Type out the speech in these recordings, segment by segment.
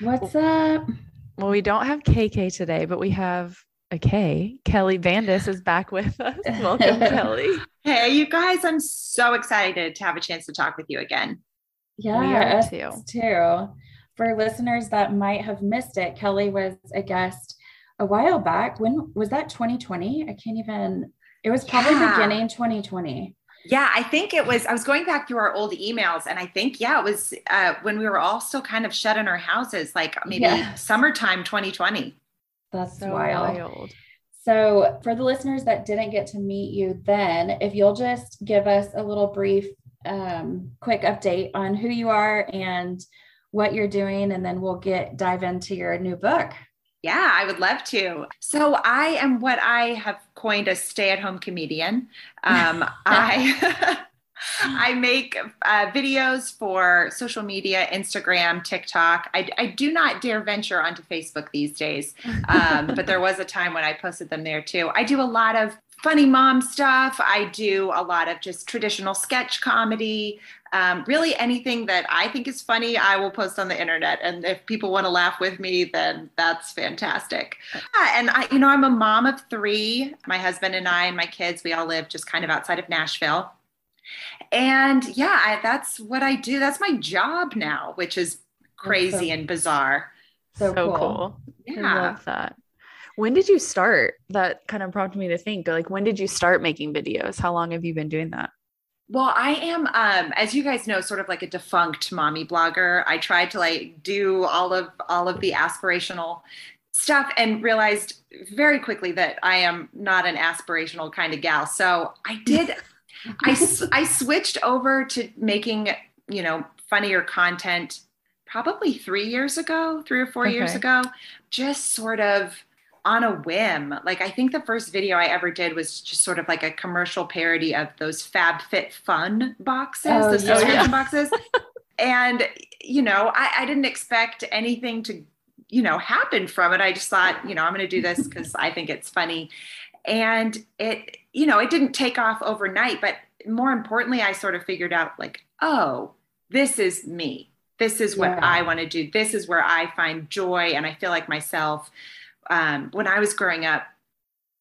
What's up? Well, we don't have KK today, but we have a K. Kelly Bandis is back with us. Welcome, Kelly. Hey, you guys. I'm so excited to have a chance to talk with you again. Yeah, we are too. For listeners that might have missed it, Kelly was a guest a while back. When was that? 2020? It was probably beginning 2020. Yeah, I think it was, I was going back through our old emails and I think, it was when we were all still kind of shut in our houses, like maybe summertime 2020. That's so wild. So for the listeners that didn't get to meet you then, if you'll just give us a little brief, quick update on who you are and what you're doing, and then we'll dive into your new book. Yeah, I would love to. So I am what I have coined a stay-at-home comedian. I make videos for social media, Instagram, TikTok. I do not dare venture onto Facebook these days, but there was a time when I posted them there too. I do a lot of funny mom stuff. I do a lot of just traditional sketch comedy. Really anything that I think is funny, I will post on the internet. And if people want to laugh with me, then that's fantastic. And I'm a mom of three. My husband and I and my kids, we all live just kind of outside of Nashville. And that's what I do. That's my job now, which is crazy and bizarre. So cool. Yeah. I love that. When did you start? That kind of prompted me to think, like, when did you start making videos? How long have you been doing that? Well, I am, as you guys know, sort of like a defunct mommy blogger. I tried to like do all of the aspirational stuff and realized very quickly that I am not an aspirational kind of gal. So I switched over to making, funnier content probably 3 or 4 years ago, just sort of on a whim. Like, I think the first video I ever did was just sort of like a commercial parody of those FabFitFun boxes, boxes. And, I didn't expect anything to, happen from it. I just thought, I'm going to do this because I think it's funny. And it, it didn't take off overnight, but more importantly, I sort of figured out like, oh, this is me. This is what I want to do. This is where I find joy. And I feel like myself. When I was growing up,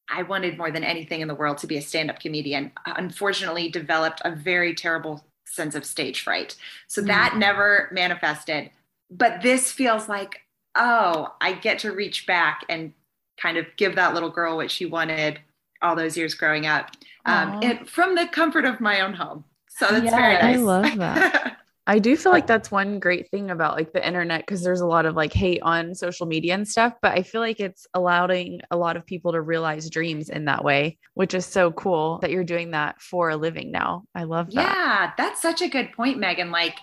I wanted more than anything in the world to be a stand-up comedian. Unfortunately, developed a very terrible sense of stage fright. So that never manifested. But this feels like, oh, I get to reach back and kind of give that little girl what she wanted all those years growing up, and from the comfort of my own home. So that's very nice. I love that. I do feel like that's one great thing about like the internet, because there's a lot of like hate on social media and stuff, but I feel like it's allowing a lot of people to realize dreams in that way, which is so cool that you're doing that for a living now. I love that. Yeah, that's such a good point, Megan. Like,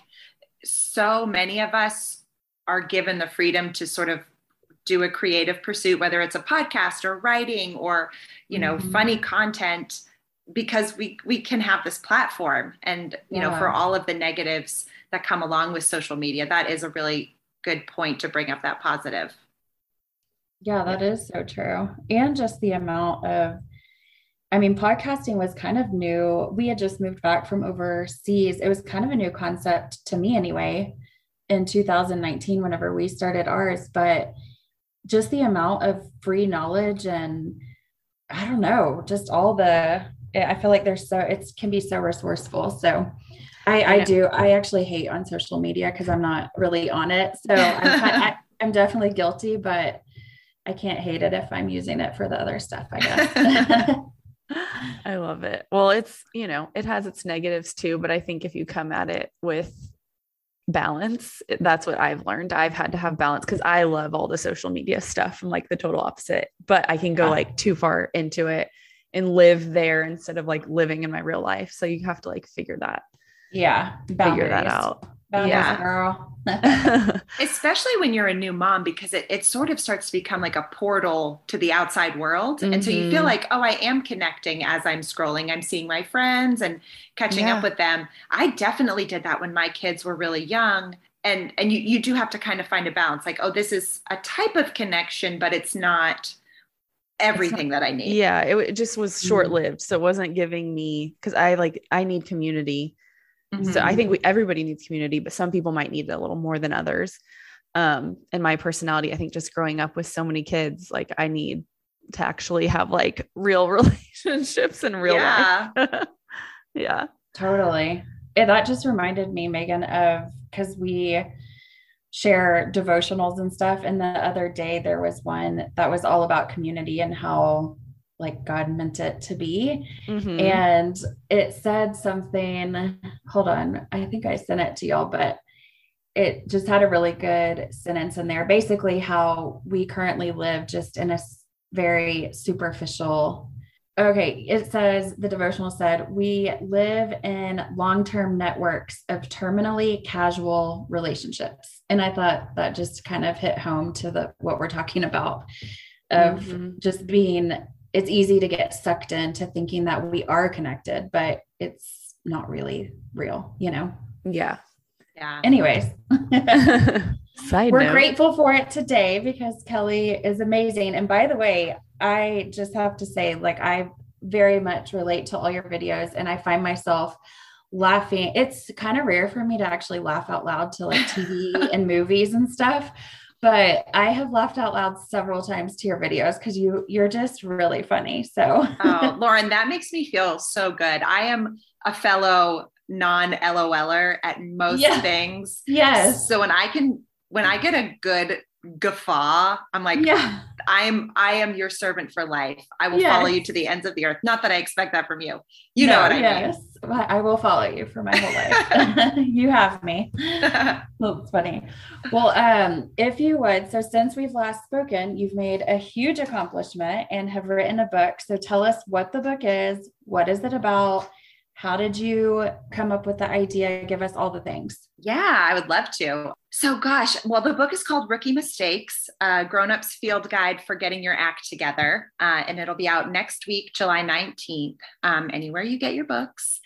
so many of us are given the freedom to sort of do a creative pursuit, whether it's a podcast or writing or, funny content, because we can have this platform. And, for all of the negatives that come along with social media, that is a really good point to bring up that positive. Yeah, that is so true. And just the amount of, podcasting was kind of new. We had just moved back from overseas. It was kind of a new concept to me anyway, in 2019, whenever we started ours, but just the amount of free knowledge and I don't know, just all the, I feel like it can be so resourceful. So I actually hate on social media because I'm not really on it. So I'm definitely guilty, but I can't hate it if I'm using it for the other stuff, I guess. I love it. Well, it's, it has its negatives too, but I think if you come at it with balance, that's what I've learned. I've had to have balance because I love all the social media stuff. I'm like the total opposite, but I can go like too far into it and live there instead of like living in my real life. So you have to like figure that out. Yeah. Girl. Especially when you're a new mom, because it sort of starts to become like a portal to the outside world. Mm-hmm. And so you feel like, oh, I am connecting as I'm scrolling. I'm seeing my friends and catching up with them. I definitely did that when my kids were really young. And you do have to kind of find a balance, like, oh, this is a type of connection, but it's not everything that I need. Yeah. It just was short-lived. So it wasn't giving me, cause I need community. Mm-hmm. So I think everybody needs community, but some people might need it a little more than others. And my personality, I think just growing up with so many kids, like I need to actually have like real relationships in real life. Yeah, totally. And that just reminded me, Megan, of, cause we share devotionals and stuff. And the other day there was one that was all about community and how like God meant it to be. Mm-hmm. And it said something, hold on, I think I sent it to y'all, but it just had a really good sentence in there. Basically how we currently live just in a very superficial. Okay. It says, the devotional said, we live in long-term networks of terminally casual relationships. And I thought that just kind of hit home to what we're talking about of just being, it's easy to get sucked into thinking that we are connected, but it's not really real, you know? Yeah. Yeah. Anyways, we're grateful for it today because Kelly is amazing. And by the way, I just have to say, like, I very much relate to all your videos and I find myself laughing. It's kind of rare for me to actually laugh out loud to like TV and movies and stuff. But I have laughed out loud several times to your videos because you're just really funny. So, oh, Lauren, that makes me feel so good. I am a fellow non-LOLer at most things. Yes. So when I get a good guffaw, I'm like, I am your servant for life. I will follow you to the ends of the earth. Not that I expect that from you. You know what I mean? Yes, I will follow you for my whole life. You have me. That's funny. Well, if you would, so since we've last spoken, you've made a huge accomplishment and have written a book. So tell us what the book is. What is it about? How did you come up with the idea? Give us all the things. Yeah, I would love to. So gosh, well, the book is called Rookie Mistakes, Grown-Ups Field Guide for Getting Your Act Together. And it'll be out next week, July 19th, anywhere you get your books.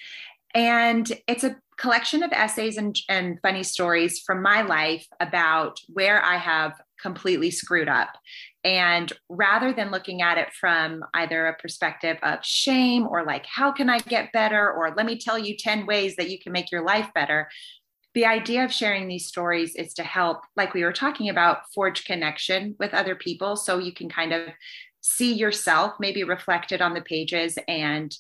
And it's a collection of essays and funny stories from my life about where I have completely screwed up. And rather than looking at it from either a perspective of shame or like, how can I get better? Or let me tell you 10 ways that you can make your life better. The idea of sharing these stories is to help, like we were talking about, forge connection with other people. So you can kind of see yourself maybe reflected on the pages and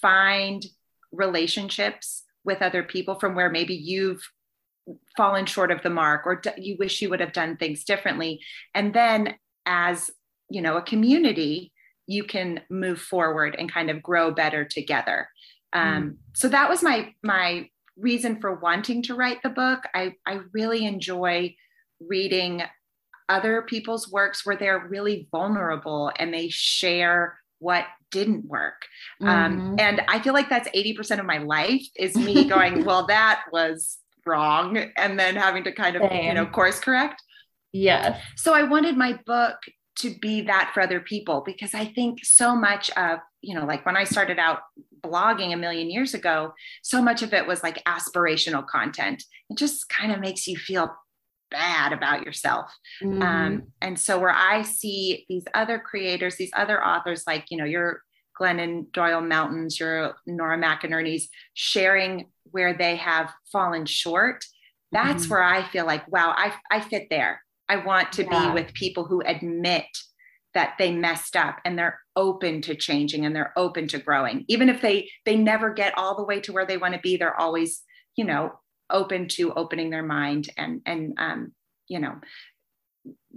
find relationships with other people from where maybe you've fallen short of the mark or you wish you would have done things differently. And then as, you know, a community, you can move forward and kind of grow better together. So that was my reason for wanting to write the book. I really enjoy reading other people's works where they're really vulnerable and they share what didn't work. And I feel like that's 80% of my life is me going, well, that was wrong. And then having to kind of, you know, course correct. Yes. So I wanted my book to be that for other people, because I think so much of, you know, like when I started out blogging a million years ago, so much of it was like aspirational content. It just kind of makes you feel bad about yourself. And so where I see these other creators, these other authors, like, you know, your Glennon Doyle Mountains, your Nora McInerney's sharing where they have fallen short. That's where I feel like, wow, I fit there. I want to be with people who admit that they messed up and they're open to changing and they're open to growing. Even if they never get all the way to where they want to be, they're always, you know, open to opening their mind and you know,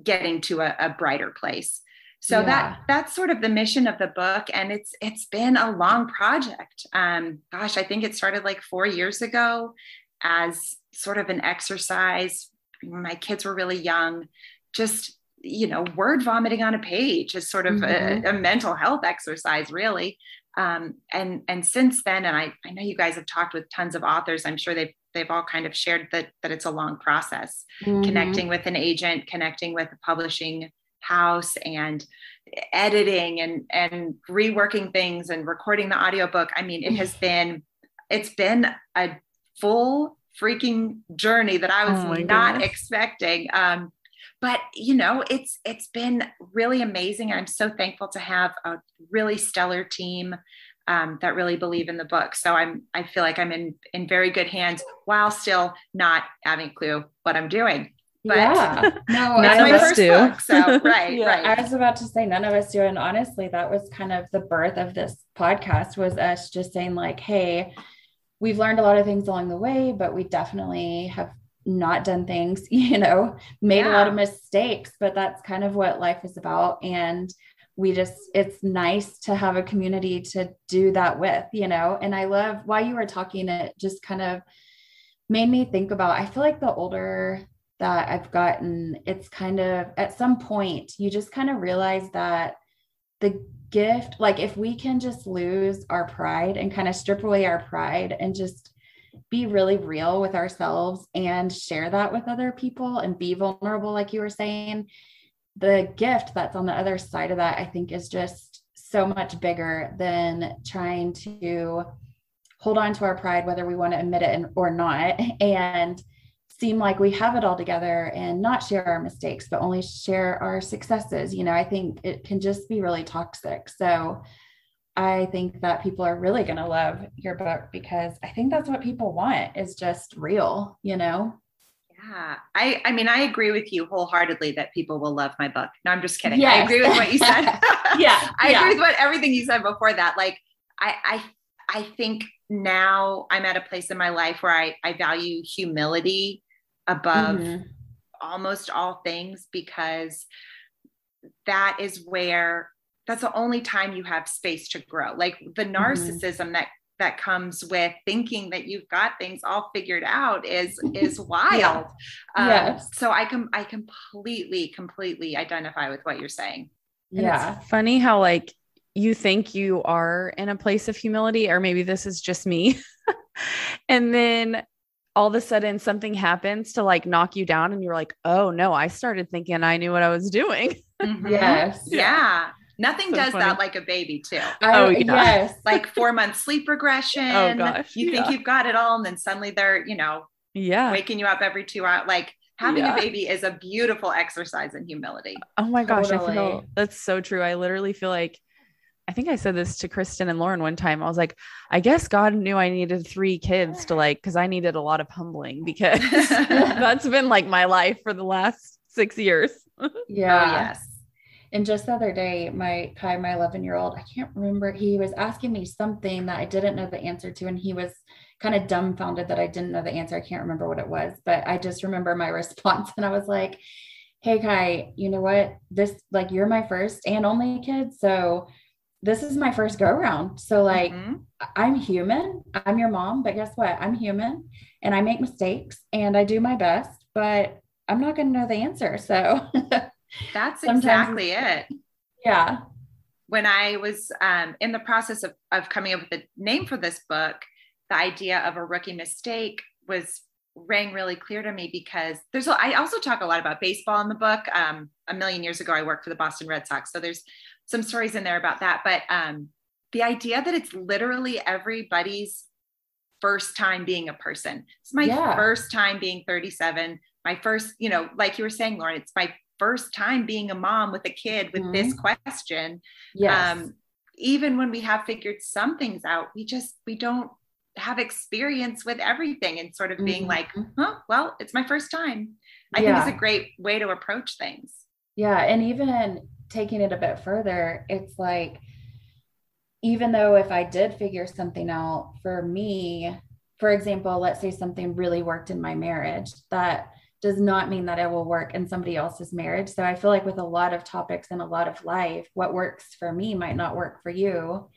getting to a brighter place. So that's sort of the mission of the book. And it's been a long project. Gosh, I think it started like 4 years ago as sort of an exercise. My kids were really young, just, you know, word vomiting on a page is sort of a mental health exercise, really. And since then, and I know you guys have talked with tons of authors, I'm sure they've they've all kind of shared that it's a long process, mm-hmm. connecting with an agent, connecting with a publishing house, and editing and reworking things and recording the audiobook. I mean, it's been a full freaking journey that I was not expecting. But you know, it's been really amazing. I'm so thankful to have a really stellar team that really believe in the book. So I feel like I'm in very good hands while still not having a clue what I'm doing. But yeah. No, none of us do. Book, so, right, yeah, right. I was about to say none of us do. And honestly, that was kind of the birth of this podcast, was us just saying like, hey, we've learned a lot of things along the way, but we definitely have not done things, you know, made a lot of mistakes, but that's kind of what life is about. And we just, it's nice to have a community to do that with, you know. And I love, while you were talking, it just kind of made me think about, I feel like the older that I've gotten, it's kind of, at some point you just kind of realize that the gift, like if we can just lose our pride and kind of strip away our pride and just be really real with ourselves and share that with other people and be vulnerable, like you were saying, the gift that's on the other side of that, I think, is just so much bigger than trying to hold on to our pride, whether we want to admit it or not, and seem like we have it all together and not share our mistakes, but only share our successes. You know, I think it can just be really toxic. So I think that people are really going to love your book, because I think that's what people want, is just real, you know? Yeah. I mean, I agree with you wholeheartedly that people will love my book. No, I'm just kidding. Yes. I agree with what you said. Yeah. I agree with everything you said before that. Like, I think now I'm at a place in my life where I value humility above mm-hmm. almost all things, because that is where, that's the only time you have space to grow. Like the narcissism mm-hmm. that comes with thinking that you've got things all figured out is wild. Yeah. Yes. So I completely identify with what you're saying. And yeah. It's funny how like you think you are in a place of humility, or maybe this is just me. And then all of a sudden something happens to like knock you down and you're like, oh no, I started thinking I knew what I was doing. Mm-hmm. Yes. Yeah. Nothing so does funny. That like a baby too. Oh yeah. Yes. Like 4 months sleep regression. Oh gosh. You think you've got it all. And then suddenly they're, you know, waking you up every 2 hours. Like having a baby is a beautiful exercise in humility. Oh my gosh. Totally. I feel that's so true. I literally feel like, I think I said this to Kristen and Lauren one time. I was like, I guess God knew I needed 3 kids to like, cause I needed a lot of humbling, because that's been like my life for the last 6 years. Yeah. Oh, yes. And just the other day, my 11-year-old, I can't remember, he was asking me something that I didn't know the answer to. And he was kind of dumbfounded that I didn't know the answer. I can't remember what it was, but I just remember my response. And I was like, hey Kai, you know what? This, like, you're my first and only kid. So this is my first go around. So like, mm-hmm. I'm human, I'm your mom, but guess what? I'm human and I make mistakes and I do my best, but I'm not going to know the answer. So that's exactly it. Yeah. When I was in the process of coming up with a name for this book, the idea of a rookie mistake rang really clear to me, because I also talk a lot about baseball in the book. A million years ago, I worked for the Boston Red Sox. So there's some stories in there about that. But the idea that it's literally everybody's first time being a person. It's my first time being 37. My first, you know, like you were saying, Lauren, it's my first time being a mom with a kid with mm-hmm. this question. Yes. Even when we have figured some things out, we don't have experience with everything, and sort of being mm-hmm. like, huh, well, it's my first time. I think it's a great way to approach things. Yeah. And even taking it a bit further, it's like, even though if I did figure something out, for me, for example, let's say something really worked in my marriage, that does not mean that it will work in somebody else's marriage. So I feel like with a lot of topics and a lot of life, what works for me might not work for you.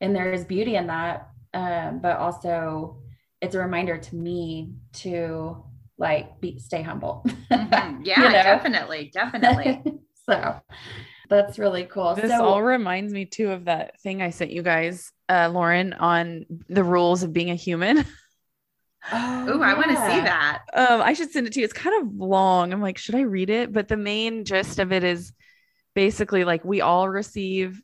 And there is beauty in that. But also it's a reminder to me to like stay humble. Mm-hmm. Yeah, you know? Definitely. So that's really cool. This all reminds me too of that thing I sent you guys, Lauren, on the rules of being a human. Oh, I want to see that. I should send it to you. It's kind of long. I'm like, should I read it? But the main gist of it is basically like we all receive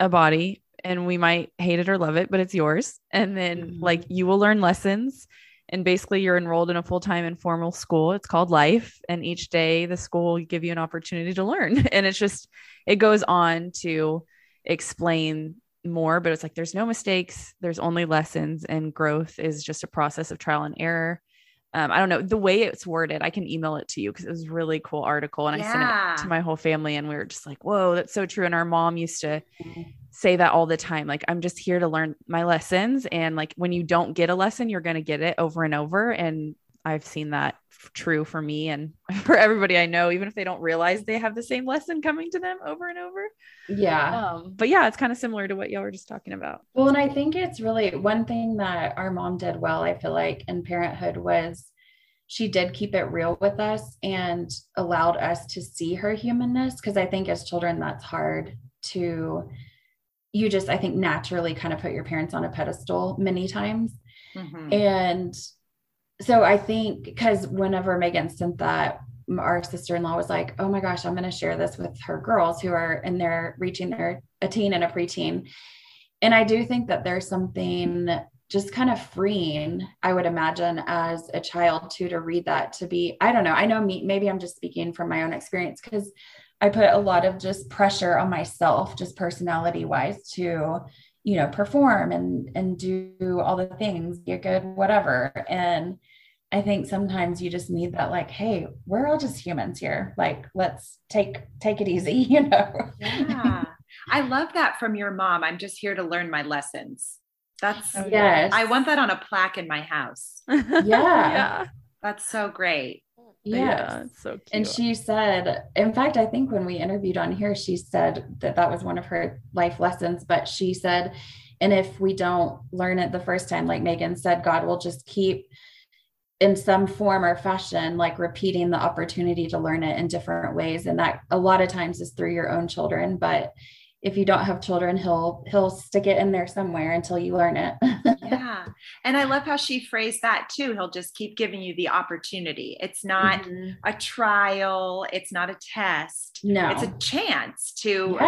a body and we might hate it or love it, but it's yours. And then like you will learn lessons. And basically you're enrolled in a full-time informal school. It's called Life. And each day the school will give you an opportunity to learn. And it's just, it goes on to explain more, but it's like, there's no mistakes. There's only lessons, and growth is just a process of trial and error. I don't know the way it's worded. I can email it to you because it was a really cool article, and I sent it to my whole family, and we were just like, whoa, that's so true. And our mom used to say that all the time. Like, I'm just here to learn my lessons. And like, when you don't get a lesson, you're going to get it over and over. And I've seen that true for me and for everybody I know, even if they don't realize they have the same lesson coming to them over and over. Yeah. But yeah, it's kind of similar to what y'all were just talking about. Well, and I think it's really one thing that our mom did well, I feel like, in parenthood was she did keep it real with us and allowed us to see her humanness. Cause I think as children, that's hard to, you just, I think naturally kind of put your parents on a pedestal many times. Mm-hmm. And so I think, because whenever Megan sent that, our sister-in-law was like, oh my gosh, I'm going to share this with her girls who are in their reaching their a teen and a preteen. And I do think that there's something just kind of freeing, I would imagine, as a child too, to read that, to be, I don't know. I know maybe I'm just speaking from my own experience, because I put a lot of just pressure on myself, just personality wise, to, you know, perform and do all the things, get good, whatever. And I think sometimes you just need that, like, hey, we're all just humans here. Like, let's take it easy, you know? Yeah. I love that from your mom. I'm just here to learn my lessons. That's, yes. I want that on a plaque in my house. Yeah. Yeah. That's so great. Yeah. It's so cute. And she said, in fact, I think when we interviewed on here, she said that that was one of her life lessons, but she said, and if we don't learn it the first time, like Megan said, God will just keep in some form or fashion, like repeating the opportunity to learn it in different ways. And that a lot of times is through your own children, but if you don't have children, he'll stick it in there somewhere until you learn it. Yeah. And I love how she phrased that too. He'll just keep giving you the opportunity. It's not a trial. It's not a test. No, it's a chance to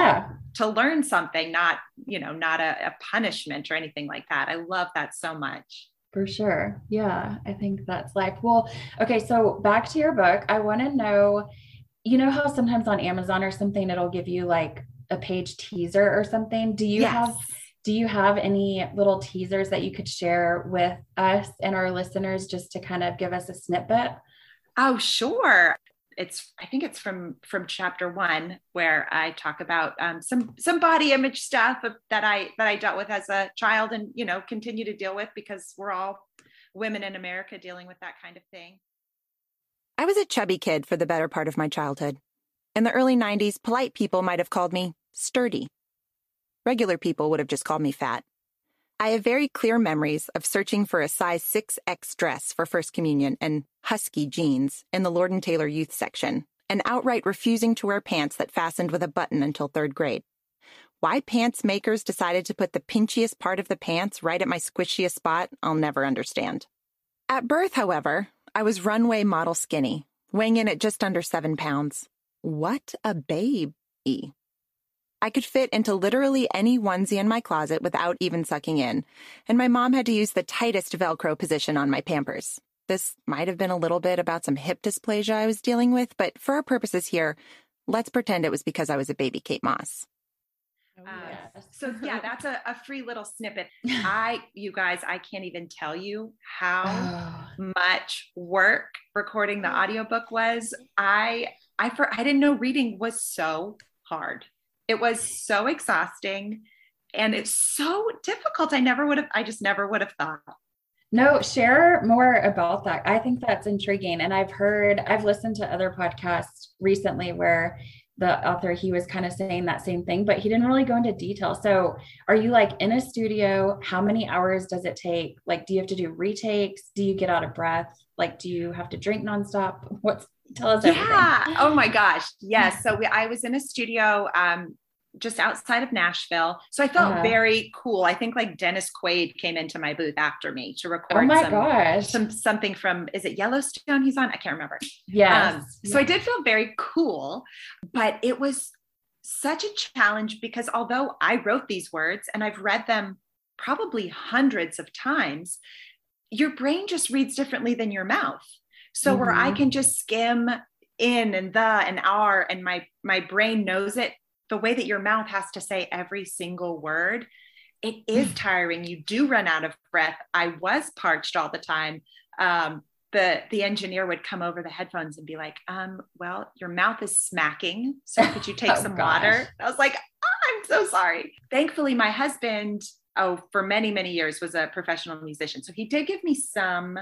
learn something, not, you know, not a punishment or anything like that. I love that so much. For sure. Yeah. I think that's life. Well, okay. So back to your book, I want to know, you know how sometimes on Amazon or something, it'll give you like a page teaser or something. Do you have any little teasers that you could share with us and our listeners just to kind of give us a snippet? Oh, sure. I think it's from chapter 1, where I talk about some body image stuff that I dealt with as a child and, you know, continue to deal with, because we're all women in America dealing with that kind of thing. I was a chubby kid for the better part of my childhood. In the early 90s, polite people might have called me sturdy. Regular people would have just called me fat. I have very clear memories of searching for a size 6X dress for First Communion and husky jeans in the Lord & Taylor youth section, and outright refusing to wear pants that fastened with a button until 3rd grade. Why pants makers decided to put the pinchiest part of the pants right at my squishiest spot, I'll never understand. At birth, however, I was runway model skinny, weighing in at just under 7 pounds. What a baby. I could fit into literally any onesie in my closet without even sucking in, and my mom had to use the tightest Velcro position on my Pampers. This might have been a little bit about some hip dysplasia I was dealing with, but for our purposes here, let's pretend it was because I was a baby Kate Moss. So yeah, that's a free little snippet. You guys, I can't even tell you how much work recording the audiobook was. I didn't know reading was so hard. It was so exhausting and it's so difficult. I just never would have thought. No, share more about that. I think that's intriguing. And I've listened to other podcasts recently where the author, he was kind of saying that same thing, but he didn't really go into detail. So are you like in a studio? How many hours does it take? Like, do you have to do retakes? Do you get out of breath? Like, do you have to drink nonstop? Tell us everything. Oh my gosh. Yes. So I was in a studio, just outside of Nashville. So I felt very cool. I think like Dennis Quaid came into my booth after me to record something from, is it Yellowstone he's on? I can't remember. Yes. So I did feel very cool, but it was such a challenge because although I wrote these words and I've read them probably hundreds of times, your brain just reads differently than your mouth. So where I can just skim in and the and are, and my brain knows it, the way that your mouth has to say every single word, it is tiring. You do run out of breath. I was parched all the time. The engineer would come over the headphones and be like, well, your mouth is smacking. So could you take some water? I was like, oh, I'm so sorry. Thankfully, my husband, for many, many years was a professional musician. So he did give me some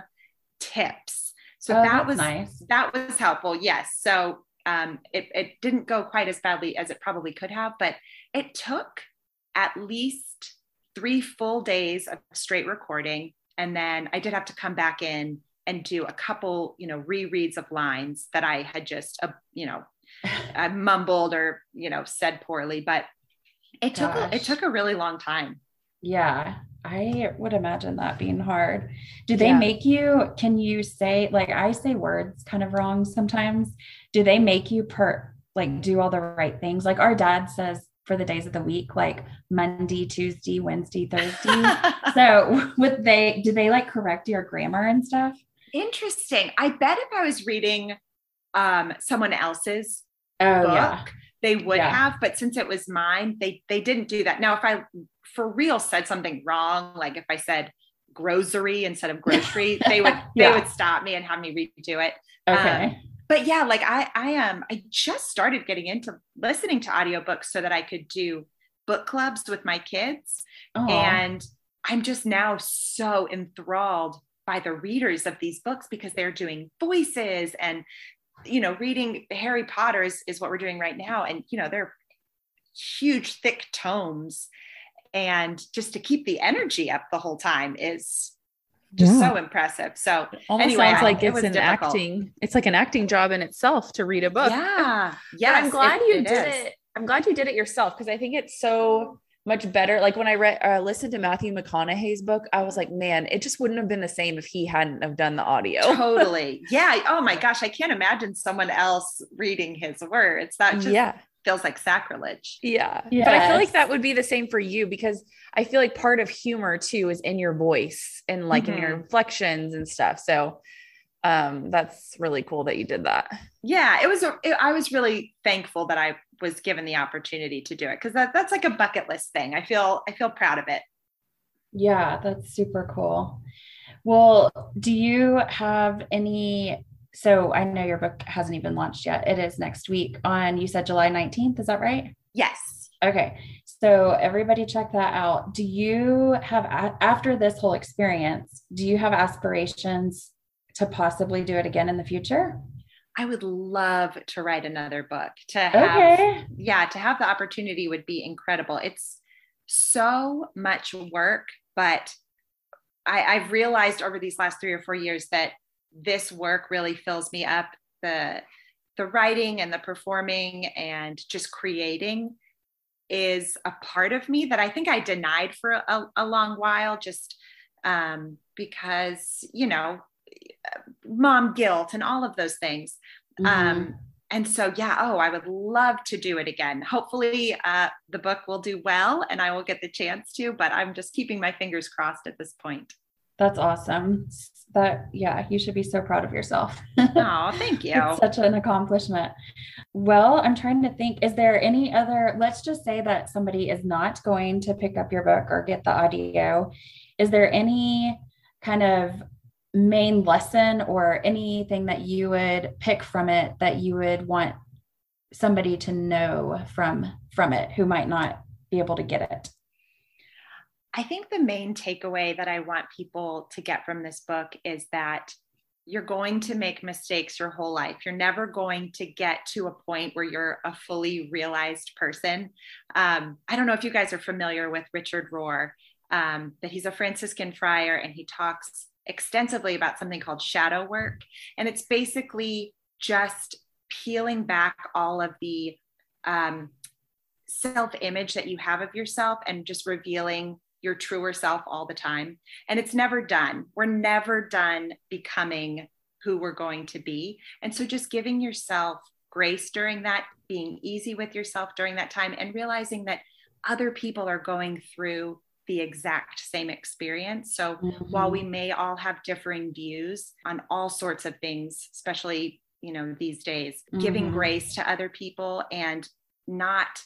tips. So that was nice. That was helpful. Yes. So it didn't go quite as badly as it probably could have, but it took at least 3 full days of straight recording. And then I did have to come back in and do a couple, rereads of lines that I had just, mumbled or, said poorly, but it took a really long time. Yeah. I would imagine that being hard. Do they make you, can you say, like, I say words kind of wrong sometimes. Do they make you do all the right things? Like our dad says for the days of the week, like Monday, Tuesday, Wednesday, Thursday. So do they like correct your grammar and stuff? Interesting. I bet if I was reading, someone else's book, they would have, but since it was mine, they didn't do that. Now, if I for real said something wrong, like if I said grocery instead of grocery, they would stop me and have me redo it. Okay. But yeah, like I just started getting into listening to audiobooks so that I could do book clubs with my kids. Aww. And I'm just now so enthralled by the readers of these books because they're doing voices and, reading Harry Potter is what we're doing right now. And, they're huge, thick tomes. And just to keep the energy up the whole time is just so impressive. So it sounds like it's like an acting job in itself to read a book. Yeah. Yeah. I'm glad I'm glad you did it yourself. Cause I think it's so much better. Like when I read or listened to Matthew McConaughey's book, I was like, man, it just wouldn't have been the same if he hadn't have done the audio. Totally. Yeah. Oh my gosh. I can't imagine someone else reading his words. That just feels like sacrilege. Yeah. Yes. But I feel like that would be the same for you because I feel like part of humor too is in your voice and like in your inflections and stuff. So that's really cool that you did that. Yeah, I was really thankful that I was given the opportunity to do it because that's like a bucket list thing. I feel proud of it. Yeah, that's super cool. Well, do you have any? So I know your book hasn't even launched yet. It is next week on, you said July 19th. Is that right? Yes. Okay. So everybody check that out. Do you have, after this whole experience, do you have aspirations to possibly do it again in the future? I would love to write another book to have the opportunity would be incredible. It's so much work, but I've realized over these last 3 or 4 years that this work really fills me up, the writing and the performing and just creating is a part of me that I think I denied for a long while, just because, mom guilt and all of those things. And so, I would love to do it again. Hopefully the book will do well and I will get the chance to, but I'm just keeping my fingers crossed at this point. That's awesome. You should be so proud of yourself. Oh, thank you. It's such an accomplishment. Well, I'm trying to think, is there any other, let's just say that somebody is not going to pick up your book or get the audio. Is there any kind of main lesson or anything that you would pick from it that you would want somebody to know from it who might not be able to get it? I think the main takeaway that I want people to get from this book is that you're going to make mistakes your whole life. You're never going to get to a point where you're a fully realized person. I don't know if you guys are familiar with Richard Rohr, but he's a Franciscan friar and he talks extensively about something called shadow work. And it's basically just peeling back all of the self-image that you have of yourself and just revealing your truer self all the time. And it's never done. We're never done becoming who we're going to be. And so just giving yourself grace during that, being easy with yourself during that time, and realizing that other people are going through the exact same experience. So while we may all have differing views on all sorts of things, especially, you know, these days, giving grace to other people and not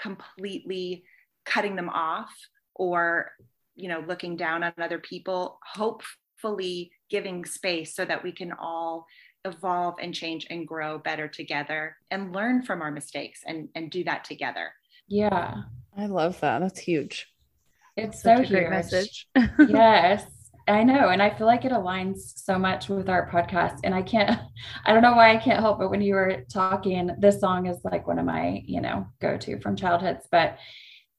completely cutting them off or, you know, looking down on other people, hopefully giving space so that we can all evolve and change and grow better together and learn from our mistakes and do that together. Yeah. I love that. That's huge. It's so huge. Great message. Yes, I know. And I feel like it aligns so much with our podcast, and I don't know why I can't help it when you were talking, this song is like one of my, you know, go-to from childhoods, but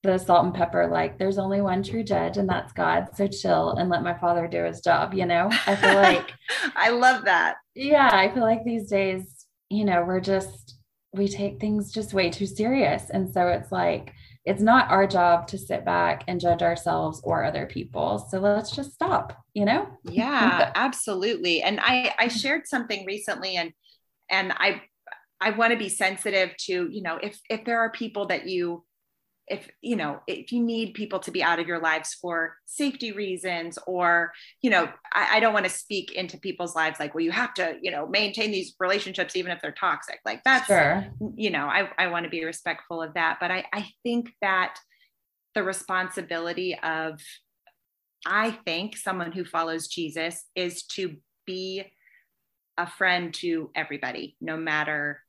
the salt and pepper, like there's only one true judge and that's God. So chill and let my father do his job. You know, I feel like, I love that. Yeah. I feel like these days, you know, we take things just way too serious. And so it's like, it's not our job to sit back and judge ourselves or other people. So let's just stop, you know? Yeah, absolutely. And I shared something recently and I want to be sensitive to, you know, if there are people that if you need people to be out of your lives for safety reasons, or, you know, I don't want to speak into people's lives. Like, well, you have to, you know, maintain these relationships, even if they're toxic, like that's, sure. You know, I want to be respectful of that, but I think that the responsibility of, I think someone who follows Jesus is to be a friend to everybody, no matter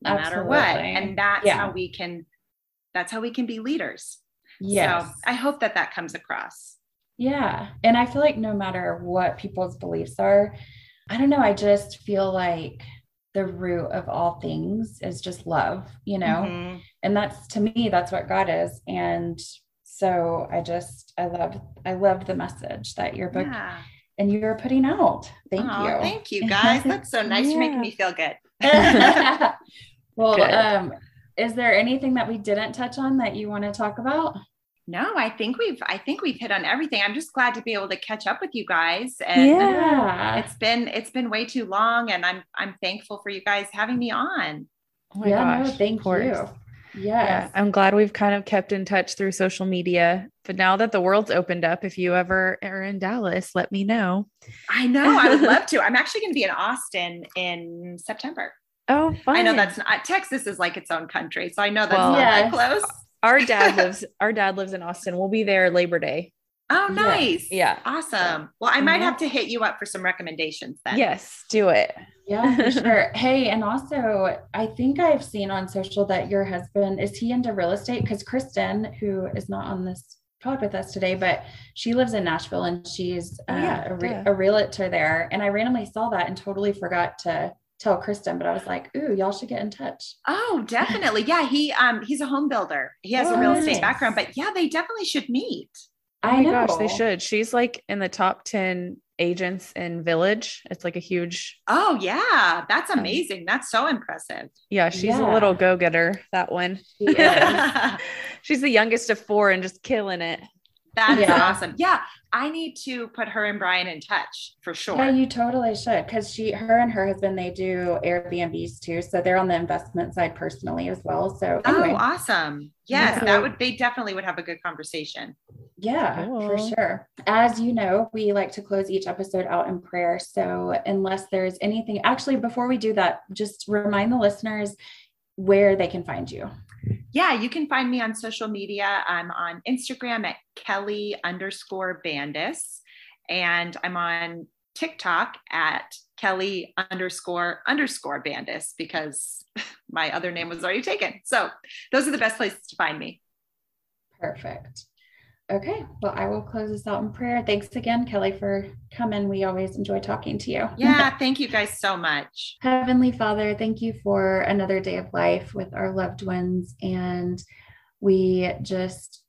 what. And that's how we can, be leaders. Yes. So I hope that comes across. Yeah. And I feel like no matter what people's beliefs are, I don't know, I just feel like the root of all things is just love, you know, and that's, to me, that's what God is. And so I love the message that your book and you're putting out. Thank you. Thank you guys. That's so nice. You're making me feel good. Well, good. Is there anything that we didn't touch on that you want to talk about? No, I think we've hit on everything. I'm just glad to be able to catch up with you guys. And it's been way too long, and I'm thankful for you guys having me on. Oh my gosh. No, thank you. Yes. Yeah, I'm glad we've kind of kept in touch through social media, but now that the world's opened up, if you ever are in Dallas, let me know. I know. I would love to. I'm actually going to be in Austin in September. Oh, fun. I know that's not, Texas is like its own country. So I know that's not that close. Our dad lives in Austin. We'll be there Labor Day. Oh, nice. Yeah. Awesome. Well, I might have to hit you up for some recommendations then. Yes, do it. Yeah, for sure. Hey, and also I think I've seen on social that your husband, is he into real estate? Because Kristen, who is not on this pod with us today, but she lives in Nashville and she's a realtor there. And I randomly saw that and totally forgot to tell Kristen, but I was like, ooh, y'all should get in touch. Oh, definitely. Yeah. He's a home builder. He has a real estate background, but yeah, they definitely should meet. Oh my gosh, they should. She's like in the top 10 agents in Village. It's like a huge. Oh yeah. That's amazing. That's so impressive. Yeah. She's a little go-getter. That one. She is. She's the youngest of four and just killing it. That's awesome. Yeah. I need to put her and Brian in touch for sure. Yeah, you totally should. Cause her and her husband, they do Airbnbs too. So they're on the investment side personally as well. So anyway. Oh, awesome. Yes. Yeah. They definitely would have a good conversation. Yeah, cool. For sure. As you know, we like to close each episode out in prayer. So unless there's anything, actually, before we do that, just remind the listeners where they can find you. Yeah, you can find me on social media. I'm on Instagram at Kelly_Bandis, and I'm on TikTok at Kelly__Bandis because my other name was already taken. So those are the best places to find me. Perfect. Okay. Well, I will close this out in prayer. Thanks again, Kelly, for coming. We always enjoy talking to you. Yeah. Thank you guys so much. Heavenly Father, thank you for another day of life with our loved ones. And we just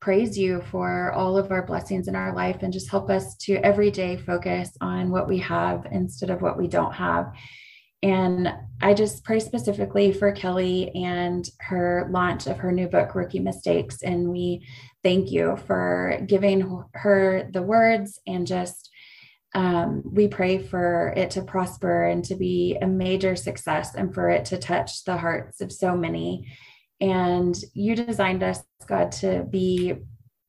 praise you for all of our blessings in our life, and just help us to every day focus on what we have instead of what we don't have. And I just pray specifically for Kelly and her launch of her new book, Rookie Mistakes. And we thank you for giving her the words, and just, we pray for it to prosper and to be a major success, and for it to touch the hearts of so many. And you designed us, God, to be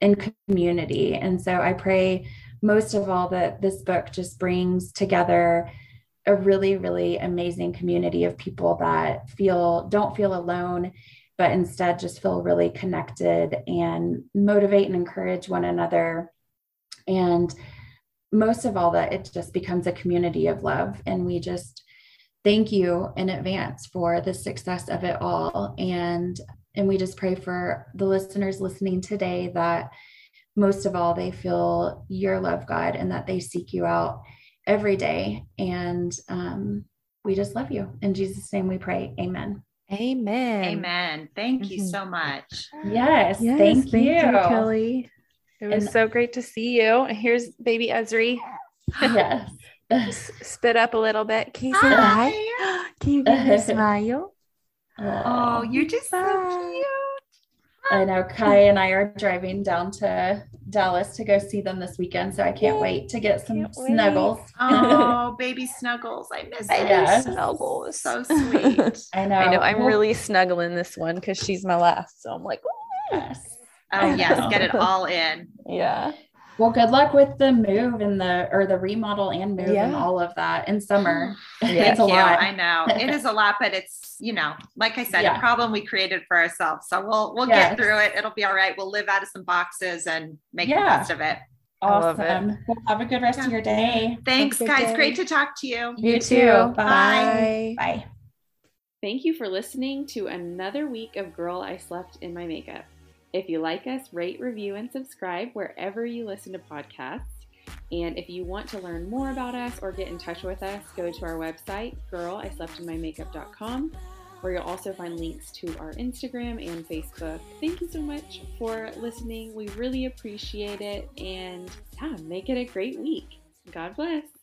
in community. And so I pray most of all that this book just brings together a really, really amazing community of people that don't feel alone, but instead just feel really connected and motivate and encourage one another. And most of all, that it just becomes a community of love. And we just thank you in advance for the success of it all. And we just pray for the listeners listening today that most of all, they feel your love, God, and that they seek you out every day. And we just love you. In Jesus' name we pray. Amen. Amen. Amen. Thank you so much. Yes. Thank you, Kelly. It was so great to see you. Here's baby Ezri. Yes. Spit up a little bit. Can you say hi? Can you give her a smile? Oh, you're just so cute. I know Kai and I are driving down to Dallas to go see them this weekend, so I can't wait to get some snuggles. Oh, baby snuggles! I miss baby snuggles. So sweet. I know. I'm really snuggling this one because she's my last, so I'm like, yes, get it all in. Yeah. Well, good luck with the move and the remodel and move and all of that in summer. It's a lot. I know it is a lot, but it's, like I said, a problem we created for ourselves. So we'll get through it. It'll be all right. We'll live out of some boxes and make the best of it. Awesome. Well, have a good rest of your day. Thanks guys. Day. Great to talk to you. You too. Bye. Bye. Thank you for listening to another week of Girl I Slept in My Makeup. If you like us, rate, review, and subscribe wherever you listen to podcasts. And if you want to learn more about us or get in touch with us, go to our website, girlisleptinmymakeup.com, where you'll also find links to our Instagram and Facebook. Thank you so much for listening. We really appreciate it. And make it a great week. God bless.